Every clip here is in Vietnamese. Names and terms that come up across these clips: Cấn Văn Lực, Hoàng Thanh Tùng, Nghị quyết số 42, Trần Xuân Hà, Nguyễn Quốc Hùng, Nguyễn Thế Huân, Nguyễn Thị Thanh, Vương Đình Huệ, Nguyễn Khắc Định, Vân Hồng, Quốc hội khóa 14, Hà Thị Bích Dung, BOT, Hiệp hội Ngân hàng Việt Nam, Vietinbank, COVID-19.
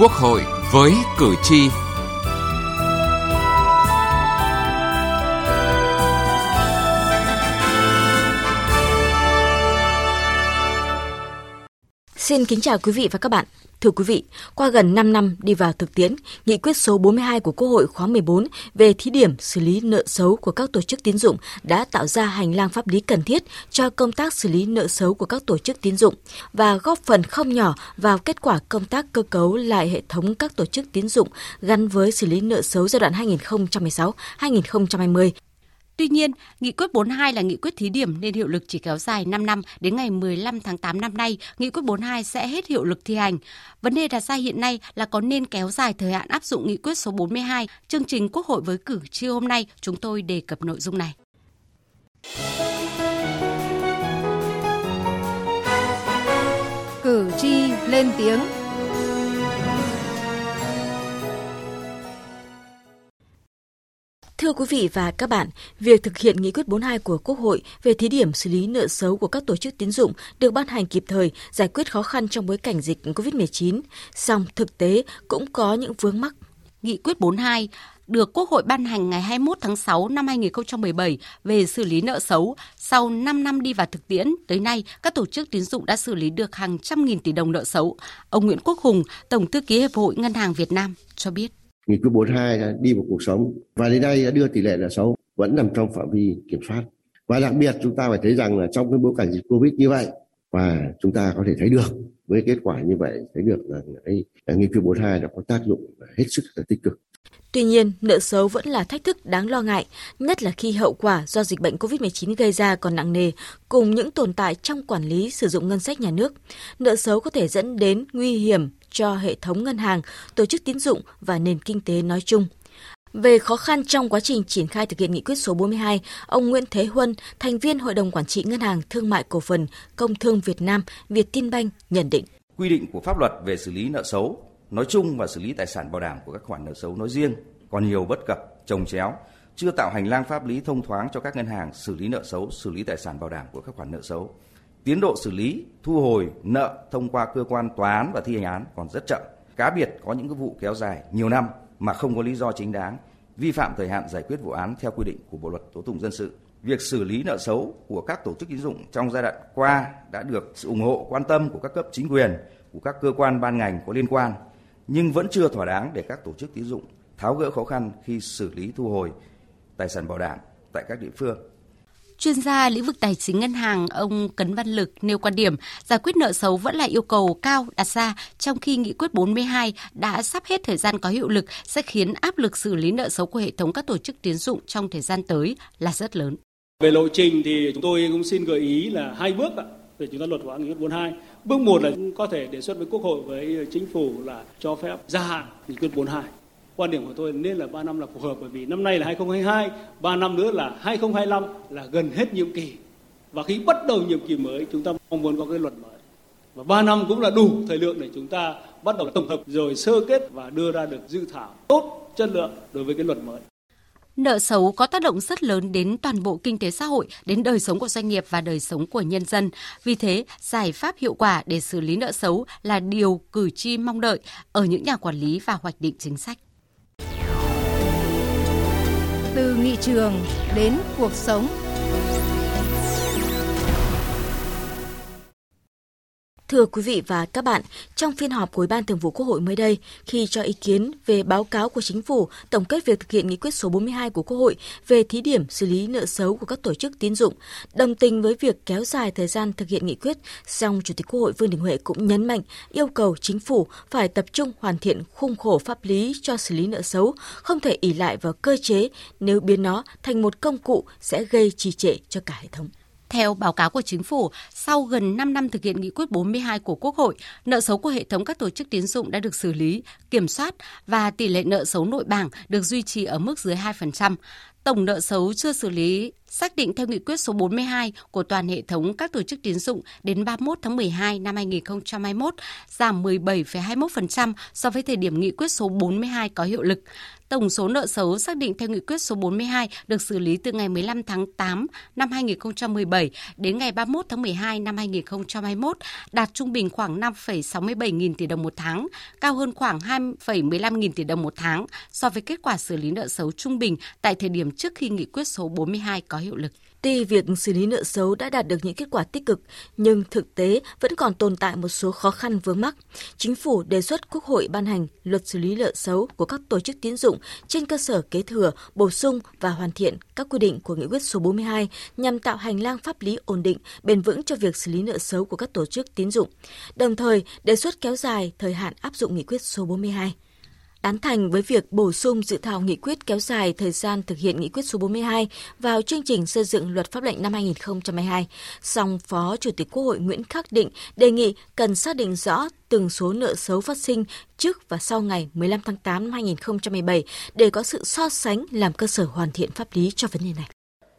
Quốc hội với cử tri. Xin kính chào quý vị và các bạn. Thưa quý vị, qua gần 5 năm đi vào thực tiễn, Nghị quyết số 42 của Quốc hội khóa 14 về thí điểm xử lý nợ xấu của các tổ chức tín dụng đã tạo ra hành lang pháp lý cần thiết cho công tác xử lý nợ xấu của các tổ chức tín dụng và góp phần không nhỏ vào kết quả công tác cơ cấu lại hệ thống các tổ chức tín dụng gắn với xử lý nợ xấu giai đoạn 2016-2020. Tuy nhiên, Nghị quyết 42 là nghị quyết thí điểm nên hiệu lực chỉ kéo dài 5 năm, đến ngày 15 tháng 8 năm nay, Nghị quyết 42 sẽ hết hiệu lực thi hành. Vấn đề đặt ra hiện nay là có nên kéo dài thời hạn áp dụng Nghị quyết số 42. Chương trình Quốc hội với cử tri hôm nay, chúng tôi đề cập nội dung này. Cử tri lên tiếng. Thưa quý vị và các bạn, việc thực hiện Nghị quyết 42 của Quốc hội về thí điểm xử lý nợ xấu của các tổ chức tín dụng được ban hành kịp thời, giải quyết khó khăn trong bối cảnh dịch COVID-19. Song thực tế cũng có những vướng mắc. Nghị quyết 42 được Quốc hội ban hành ngày 21 tháng 6 năm 2017 về xử lý nợ xấu. Sau 5 năm đi vào thực tiễn, tới nay, các tổ chức tín dụng đã xử lý được hàng trăm nghìn tỷ đồng nợ xấu. Ông Nguyễn Quốc Hùng, Tổng thư ký Hiệp hội Ngân hàng Việt Nam, cho biết. Nghị quyết 42 đã đi vào cuộc sống và đến nay đã đưa tỷ lệ nợ xấu vẫn nằm trong phạm vi kiểm soát. Và đặc biệt chúng ta phải thấy rằng là trong cái bối cảnh dịch Covid như vậy, và chúng ta có thể thấy được với kết quả như vậy, thấy được là nghị quyết 42 đã có tác dụng hết sức là tích cực. Tuy nhiên, nợ xấu vẫn là thách thức đáng lo ngại, nhất là khi hậu quả do dịch bệnh COVID-19 gây ra còn nặng nề, cùng những tồn tại trong quản lý sử dụng ngân sách nhà nước. Nợ xấu có thể dẫn đến nguy hiểm cho hệ thống ngân hàng, tổ chức tín dụng và nền kinh tế nói chung. Về khó khăn trong quá trình triển khai thực hiện Nghị quyết số 42, ông Nguyễn Thế Huân, thành viên Hội đồng Quản trị Ngân hàng Thương mại Cổ phần Công thương Việt Nam, Vietinbank nhận định. Quy định của pháp luật về xử lý nợ xấu nói chung và xử lý tài sản bảo đảm của các khoản nợ xấu nói riêng còn nhiều bất cập, chồng chéo, chưa tạo hành lang pháp lý thông thoáng cho các ngân hàng xử lý nợ xấu, xử lý tài sản bảo đảm của các khoản nợ xấu. Tiến độ xử lý, thu hồi nợ thông qua cơ quan tòa án và thi hành án còn rất chậm. Cá biệt có những vụ kéo dài nhiều năm mà không có lý do chính đáng, vi phạm thời hạn giải quyết vụ án theo quy định của Bộ luật Tố tụng dân sự. Việc xử lý nợ xấu của các tổ chức tín dụng trong giai đoạn qua đã được sự ủng hộ, quan tâm của các cấp chính quyền, của các cơ quan ban ngành có liên quan, nhưng vẫn chưa thỏa đáng để các tổ chức tín dụng tháo gỡ khó khăn khi xử lý thu hồi tài sản bảo đảm tại các địa phương. Chuyên gia lĩnh vực tài chính ngân hàng, ông Cấn Văn Lực nêu quan điểm giải quyết nợ xấu vẫn là yêu cầu cao đặt ra, trong khi Nghị quyết 42 đã sắp hết thời gian có hiệu lực sẽ khiến áp lực xử lý nợ xấu của hệ thống các tổ chức tín dụng trong thời gian tới là rất lớn. Về lộ trình thì chúng tôi cũng xin gợi ý là 2 bước để chúng ta luật hóa Nghị quyết 42. Bước 1 là có thể đề xuất với Quốc hội, với Chính phủ là cho phép gia hạn Nghị quyết 42. Quan điểm của tôi nên là 3 năm là phù hợp, bởi vì năm nay là 2022, 3 năm nữa là 2025 là gần hết nhiệm kỳ. Và khi bắt đầu nhiệm kỳ mới, chúng ta mong muốn có cái luật mới. Và 3 năm cũng là đủ thời lượng để chúng ta bắt đầu tổng hợp rồi sơ kết và đưa ra được dự thảo tốt, chất lượng đối với cái luật mới. Nợ xấu có tác động rất lớn đến toàn bộ kinh tế xã hội, đến đời sống của doanh nghiệp và đời sống của nhân dân. Vì thế, giải pháp hiệu quả để xử lý nợ xấu là điều cử tri mong đợi ở những nhà quản lý và hoạch định chính sách. Từ nghị trường đến cuộc sống. Thưa quý vị và các bạn, trong phiên họp của Ủy ban Thường vụ Quốc hội mới đây, khi cho ý kiến về báo cáo của Chính phủ tổng kết việc thực hiện Nghị quyết số 42 của Quốc hội về thí điểm xử lý nợ xấu của các tổ chức tín dụng, đồng tình với việc kéo dài thời gian thực hiện nghị quyết, song Chủ tịch Quốc hội Vương Đình Huệ cũng nhấn mạnh yêu cầu Chính phủ phải tập trung hoàn thiện khung khổ pháp lý cho xử lý nợ xấu, không thể ỷ lại vào cơ chế, nếu biến nó thành một công cụ sẽ gây trì trệ cho cả hệ thống. Theo báo cáo của Chính phủ, sau gần 5 năm thực hiện Nghị quyết 42 của Quốc hội, nợ xấu của hệ thống các tổ chức tín dụng đã được xử lý, kiểm soát và tỷ lệ nợ xấu nội bảng được duy trì ở mức dưới 2%. Tổng nợ xấu chưa xử lý Xác định theo nghị quyết số 42 của toàn hệ thống các tổ chức tín dụng đến 31 tháng 12 năm 2021, giảm 17,21% so với thời điểm nghị quyết số 42 có hiệu lực. Tổng số nợ xấu xác định theo nghị quyết số 42 được xử lý từ ngày 15 tháng 8 năm 2017 đến ngày 31 tháng 12 năm 2021 đạt trung bình khoảng 5,67 nghìn tỷ đồng một tháng, cao hơn khoảng 2,15 nghìn tỷ đồng một tháng so với kết quả xử lý nợ xấu trung bình tại thời điểm trước khi nghị quyết số 42 có hiệu lực. Tuy việc xử lý nợ xấu đã đạt được những kết quả tích cực, nhưng thực tế vẫn còn tồn tại một số khó khăn vướng mắc. Chính phủ đề xuất Quốc hội ban hành luật xử lý nợ xấu của các tổ chức tín dụng trên cơ sở kế thừa, bổ sung và hoàn thiện các quy định của nghị quyết số 42 nhằm tạo hành lang pháp lý ổn định, bền vững cho việc xử lý nợ xấu của các tổ chức tín dụng. Đồng thời, đề xuất kéo dài thời hạn áp dụng nghị quyết số 42. Tán thành với việc bổ sung dự thảo nghị quyết kéo dài thời gian thực hiện nghị quyết số 42 vào chương trình xây dựng luật pháp lệnh năm 2022, song Phó Chủ tịch Quốc hội Nguyễn Khắc Định đề nghị cần xác định rõ từng số nợ xấu phát sinh trước và sau ngày 15 tháng 8 năm 2017 để có sự so sánh làm cơ sở hoàn thiện pháp lý cho vấn đề này.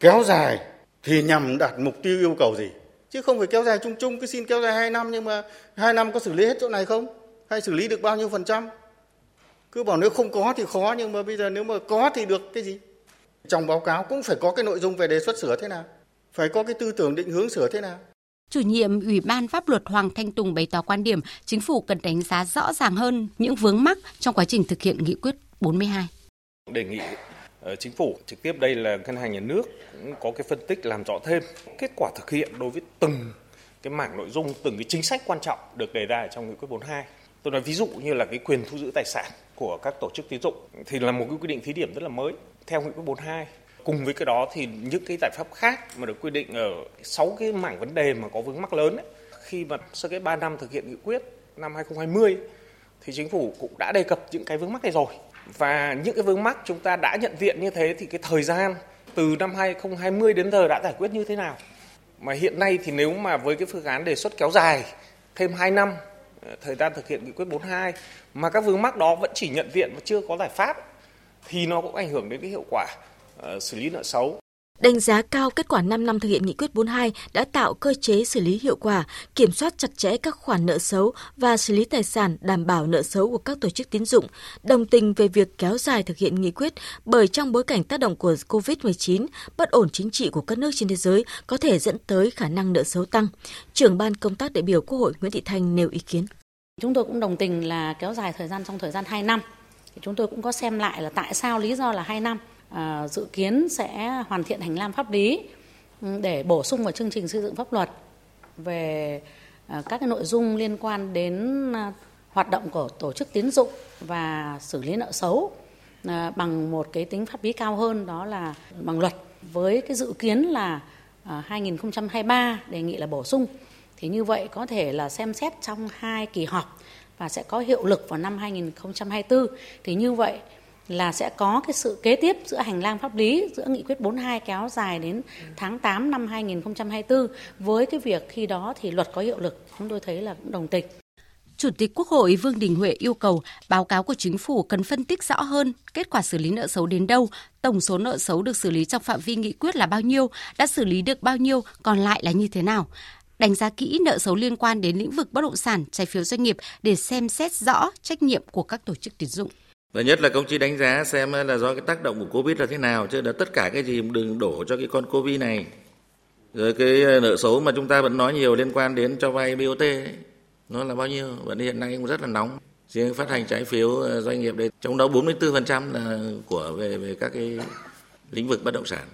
Kéo dài thì nhằm đạt mục tiêu yêu cầu gì? Chứ không phải kéo dài chung chung, cứ xin kéo dài 2 năm nhưng mà 2 năm có xử lý hết chỗ này không? Hay xử lý được bao nhiêu phần trăm? Cứ bảo nếu không có thì khó, nhưng mà bây giờ nếu mà có thì được cái gì? Trong báo cáo cũng phải có cái nội dung về đề xuất sửa thế nào, phải có cái tư tưởng định hướng sửa thế nào. Chủ nhiệm Ủy ban Pháp luật Hoàng Thanh Tùng bày tỏ quan điểm chính phủ cần đánh giá rõ ràng hơn những vướng mắc trong quá trình thực hiện nghị quyết 42. Đề nghị chính phủ trực tiếp, đây là Ngân hàng Nhà nước, cũng có cái phân tích làm rõ thêm kết quả thực hiện đối với từng cái mảng nội dung, từng cái chính sách quan trọng được đề ra trong nghị quyết 42. Tôi nói ví dụ như là cái quyền thu giữ tài sản của các tổ chức tín dụng thì là một cái quy định thí điểm rất là mới theo nghị quyết 42. Cùng với cái đó thì những cái giải pháp khác mà được quy định ở 6 cái mảng vấn đề mà có vướng mắc lớn ấy, khi mà sơ kết 3 năm thực hiện nghị quyết năm 2020 thì chính phủ cũng đã đề cập những cái vướng mắc này rồi. Và những cái vướng mắc chúng ta đã nhận diện như thế thì cái thời gian từ năm 2020 đến giờ đã giải quyết như thế nào? Mà hiện nay thì nếu mà với cái phương án đề xuất kéo dài thêm 2 năm thời gian thực hiện nghị quyết 42 mà các vướng mắc đó vẫn chỉ nhận diện và chưa có giải pháp thì nó cũng ảnh hưởng đến cái hiệu quả xử lý nợ xấu. Đánh giá cao kết quả 5 năm thực hiện nghị quyết 42 đã tạo cơ chế xử lý hiệu quả, kiểm soát chặt chẽ các khoản nợ xấu và xử lý tài sản đảm bảo nợ xấu của các tổ chức tín dụng, đồng tình về việc kéo dài thực hiện nghị quyết bởi trong bối cảnh tác động của COVID-19, bất ổn chính trị của các nước trên thế giới có thể dẫn tới khả năng nợ xấu tăng. Trưởng ban công tác đại biểu Quốc hội Nguyễn Thị Thanh nêu ý kiến. Chúng tôi cũng đồng tình là kéo dài thời gian trong thời gian 2 năm. Chúng tôi cũng có xem lại là tại sao lý do là 2 năm. Dự kiến sẽ hoàn thiện hành lang pháp lý để bổ sung vào chương trình xây dựng pháp luật về các cái nội dung liên quan đến hoạt động của tổ chức tín dụng và xử lý nợ xấu bằng một cái tính pháp lý cao hơn, đó là bằng luật. Với cái dự kiến là 2023 đề nghị là bổ sung, thì như vậy có thể là xem xét trong 2 kỳ họp và sẽ có hiệu lực vào năm 2024. Thì như vậy là sẽ có cái sự kế tiếp giữa hành lang pháp lý, giữa nghị quyết 42 kéo dài đến tháng 8 năm 2024 với cái việc khi đó thì luật có hiệu lực, chúng tôi thấy là cũng đồng tình. Chủ tịch Quốc hội Vương Đình Huệ yêu cầu báo cáo của chính phủ cần phân tích rõ hơn kết quả xử lý nợ xấu đến đâu, tổng số nợ xấu được xử lý trong phạm vi nghị quyết là bao nhiêu, đã xử lý được bao nhiêu, còn lại là như thế nào. Đánh giá kỹ nợ xấu liên quan đến lĩnh vực bất động sản, trái phiếu doanh nghiệp để xem xét rõ trách nhiệm của các tổ chức tín dụng. Và nhất là công chí đánh giá xem là do cái tác động của Covid là thế nào, chứ là tất cả cái gì đừng đổ cho cái con Covid này. Rồi cái nợ xấu mà chúng ta vẫn nói nhiều liên quan đến cho vay BOT ấy, nó là bao nhiêu, vẫn hiện nay cũng rất là nóng. Riêng phát hành trái phiếu doanh nghiệp đấy, trong đó 44% là của về các cái lĩnh vực bất động sản.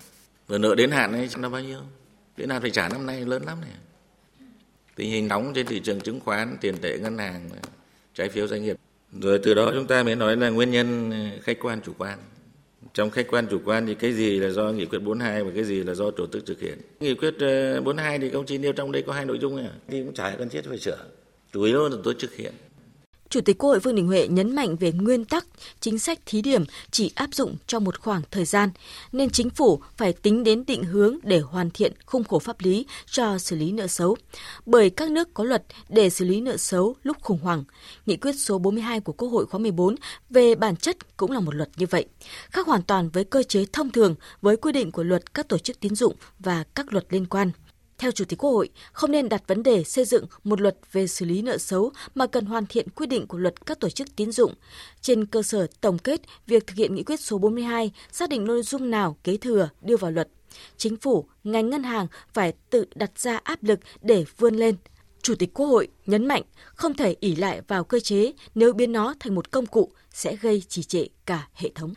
Rồi nợ đến hạn ấy là bao nhiêu, đến hạn phải trả năm nay lớn lắm này. Tình hình nóng trên thị trường chứng khoán, tiền tệ ngân hàng, trái phiếu doanh nghiệp. Rồi từ đó chúng ta mới nói là nguyên nhân khách quan chủ quan. Trong khách quan chủ quan thì cái gì là do nghị quyết 42 và cái gì là do tổ chức thực hiện. Nghị quyết 42 thì công chí nêu trong đây có 2 nội dung này, thì cũng chả cần thiết phải sửa. Chủ yếu là tổ chức thực hiện. Chủ tịch Quốc hội Vương Đình Huệ nhấn mạnh về nguyên tắc chính sách thí điểm chỉ áp dụng trong một khoảng thời gian, nên chính phủ phải tính đến định hướng để hoàn thiện khung khổ pháp lý cho xử lý nợ xấu. Bởi các nước có luật để xử lý nợ xấu lúc khủng hoảng. Nghị quyết số 42 của Quốc hội khóa 14 về bản chất cũng là một luật như vậy, khác hoàn toàn với cơ chế thông thường với quy định của luật các tổ chức tín dụng và các luật liên quan. Theo Chủ tịch Quốc hội, không nên đặt vấn đề xây dựng một luật về xử lý nợ xấu mà cần hoàn thiện quy định của luật các tổ chức tín dụng. Trên cơ sở tổng kết việc thực hiện nghị quyết số 42, xác định nội dung nào kế thừa đưa vào luật. Chính phủ, ngành ngân hàng phải tự đặt ra áp lực để vươn lên. Chủ tịch Quốc hội nhấn mạnh không thể ỷ lại vào cơ chế, nếu biến nó thành một công cụ sẽ gây trì trệ cả hệ thống.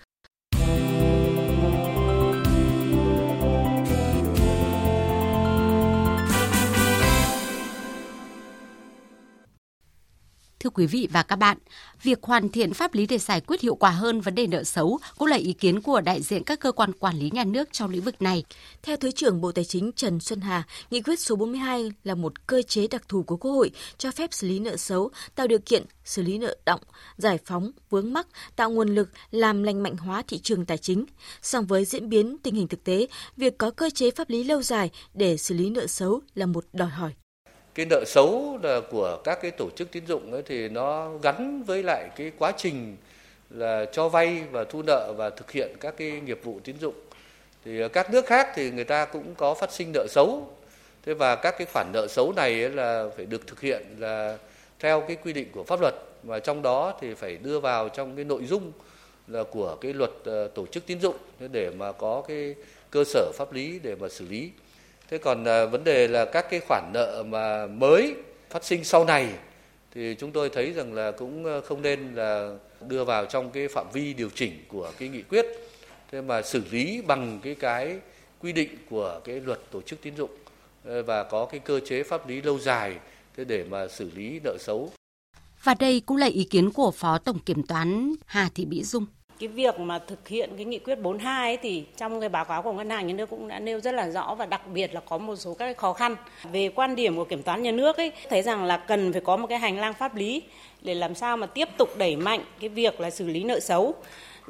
Thưa quý vị và các bạn, việc hoàn thiện pháp lý để giải quyết hiệu quả hơn vấn đề nợ xấu cũng là ý kiến của đại diện các cơ quan quản lý nhà nước trong lĩnh vực này. Theo Thứ trưởng Bộ Tài chính Trần Xuân Hà, nghị quyết số 42 là một cơ chế đặc thù của Quốc hội cho phép xử lý nợ xấu, tạo điều kiện xử lý nợ đọng, giải phóng vướng mắc, tạo nguồn lực làm lành mạnh hóa thị trường tài chính. Song với diễn biến tình hình thực tế, việc có cơ chế pháp lý lâu dài để xử lý nợ xấu là một đòi hỏi. Cái nợ xấu là của các cái tổ chức tín dụng ấy thì nó gắn với lại cái quá trình là cho vay và thu nợ và thực hiện các cái nghiệp vụ tín dụng. Thì các nước khác thì người ta cũng có phát sinh nợ xấu. Thế và các cái khoản nợ xấu này là phải được thực hiện là theo cái quy định của pháp luật, và trong đó thì phải đưa vào trong cái nội dung là của cái luật tổ chức tín dụng để mà có cái cơ sở pháp lý để mà xử lý. Thế còn vấn đề là các cái khoản nợ mà mới phát sinh sau này thì chúng tôi thấy rằng là cũng không nên là đưa vào trong cái phạm vi điều chỉnh của cái nghị quyết, thế mà xử lý bằng cái quy định của cái luật tổ chức tín dụng và có cái cơ chế pháp lý lâu dài để mà xử lý nợ xấu. Và đây cũng là ý kiến của Phó Tổng Kiểm toán Hà Thị Bích Dung. Cái việc mà thực hiện cái nghị quyết 42 ấy thì trong cái báo cáo của Ngân hàng Nhà nước cũng đã nêu rất là rõ, và đặc biệt là có một số các cái khó khăn. Về quan điểm của Kiểm toán Nhà nước ấy, thấy rằng là cần phải có một cái hành lang pháp lý để làm sao mà tiếp tục đẩy mạnh cái việc là xử lý nợ xấu.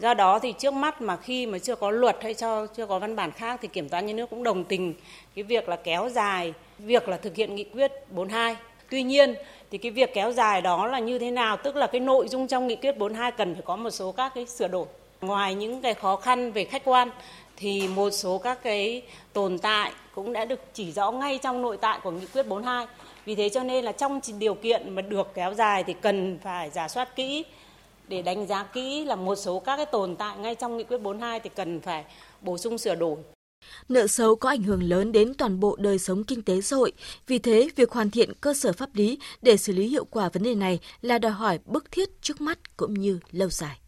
Do đó thì trước mắt mà khi mà chưa có luật hay chưa có văn bản khác thì Kiểm toán Nhà nước cũng đồng tình cái việc là kéo dài, việc là thực hiện nghị quyết 42. Tuy nhiên thì cái việc kéo dài đó là như thế nào, tức là cái nội dung trong nghị quyết 42 cần phải có một số các cái sửa đổi. Ngoài những cái khó khăn về khách quan thì một số các cái tồn tại cũng đã được chỉ rõ ngay trong nội tại của nghị quyết 42. Vì thế cho nên là trong điều kiện mà được kéo dài thì cần phải rà soát kỹ để đánh giá kỹ là một số các cái tồn tại ngay trong nghị quyết 42 thì cần phải bổ sung sửa đổi. Nợ xấu có ảnh hưởng lớn đến toàn bộ đời sống kinh tế xã hội, vì thế việc hoàn thiện cơ sở pháp lý để xử lý hiệu quả vấn đề này là đòi hỏi bức thiết trước mắt cũng như lâu dài.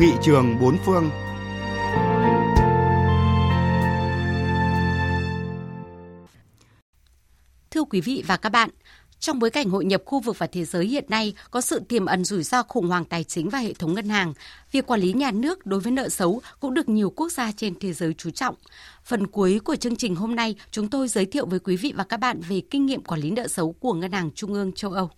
Nghị trường bốn phương. Thưa quý vị và các bạn, trong bối cảnh hội nhập khu vực và thế giới hiện nay có sự tiềm ẩn rủi ro khủng hoảng tài chính và hệ thống ngân hàng, việc quản lý nhà nước đối với nợ xấu cũng được nhiều quốc gia trên thế giới chú trọng. Phần cuối của chương trình hôm nay, chúng tôi giới thiệu với quý vị và các bạn về kinh nghiệm quản lý nợ xấu của Ngân hàng Trung ương châu Âu.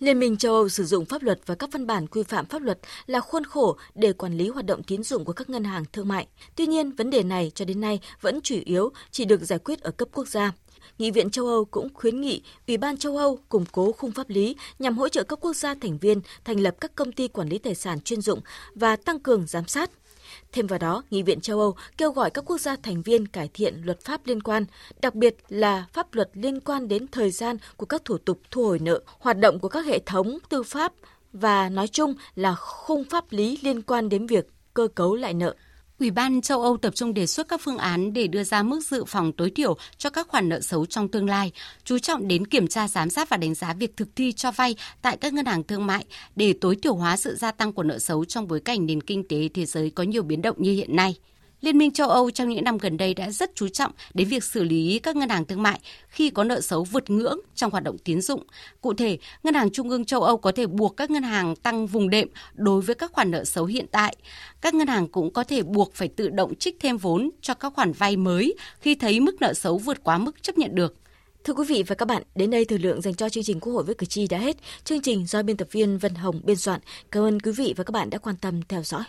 Liên minh châu Âu sử dụng pháp luật và các văn bản quy phạm pháp luật là khuôn khổ để quản lý hoạt động tín dụng của các ngân hàng thương mại. Tuy nhiên, vấn đề này cho đến nay vẫn chủ yếu chỉ được giải quyết ở cấp quốc gia. Nghị viện châu Âu cũng khuyến nghị Ủy ban châu Âu củng cố khung pháp lý nhằm hỗ trợ các quốc gia thành viên thành lập các công ty quản lý tài sản chuyên dụng và tăng cường giám sát. Thêm vào đó, Nghị viện châu Âu kêu gọi các quốc gia thành viên cải thiện luật pháp liên quan, đặc biệt là pháp luật liên quan đến thời gian của các thủ tục thu hồi nợ, hoạt động của các hệ thống tư pháp và nói chung là khung pháp lý liên quan đến việc cơ cấu lại nợ. Ủy ban châu Âu tập trung đề xuất các phương án để đưa ra mức dự phòng tối thiểu cho các khoản nợ xấu trong tương lai, chú trọng đến kiểm tra, giám sát và đánh giá việc thực thi cho vay tại các ngân hàng thương mại để tối thiểu hóa sự gia tăng của nợ xấu trong bối cảnh nền kinh tế thế giới có nhiều biến động như hiện nay. Liên minh châu Âu trong những năm gần đây đã rất chú trọng đến việc xử lý các ngân hàng thương mại khi có nợ xấu vượt ngưỡng trong hoạt động tín dụng. Cụ thể, Ngân hàng Trung ương châu Âu có thể buộc các ngân hàng tăng vùng đệm đối với các khoản nợ xấu hiện tại. Các ngân hàng cũng có thể buộc phải tự động trích thêm vốn cho các khoản vay mới khi thấy mức nợ xấu vượt quá mức chấp nhận được. Thưa quý vị và các bạn, đến đây thời lượng dành cho chương trình Quốc hội với cử tri đã hết. Chương trình do biên tập viên Vân Hồng biên soạn. Cảm ơn quý vị và các bạn đã quan tâm theo dõi.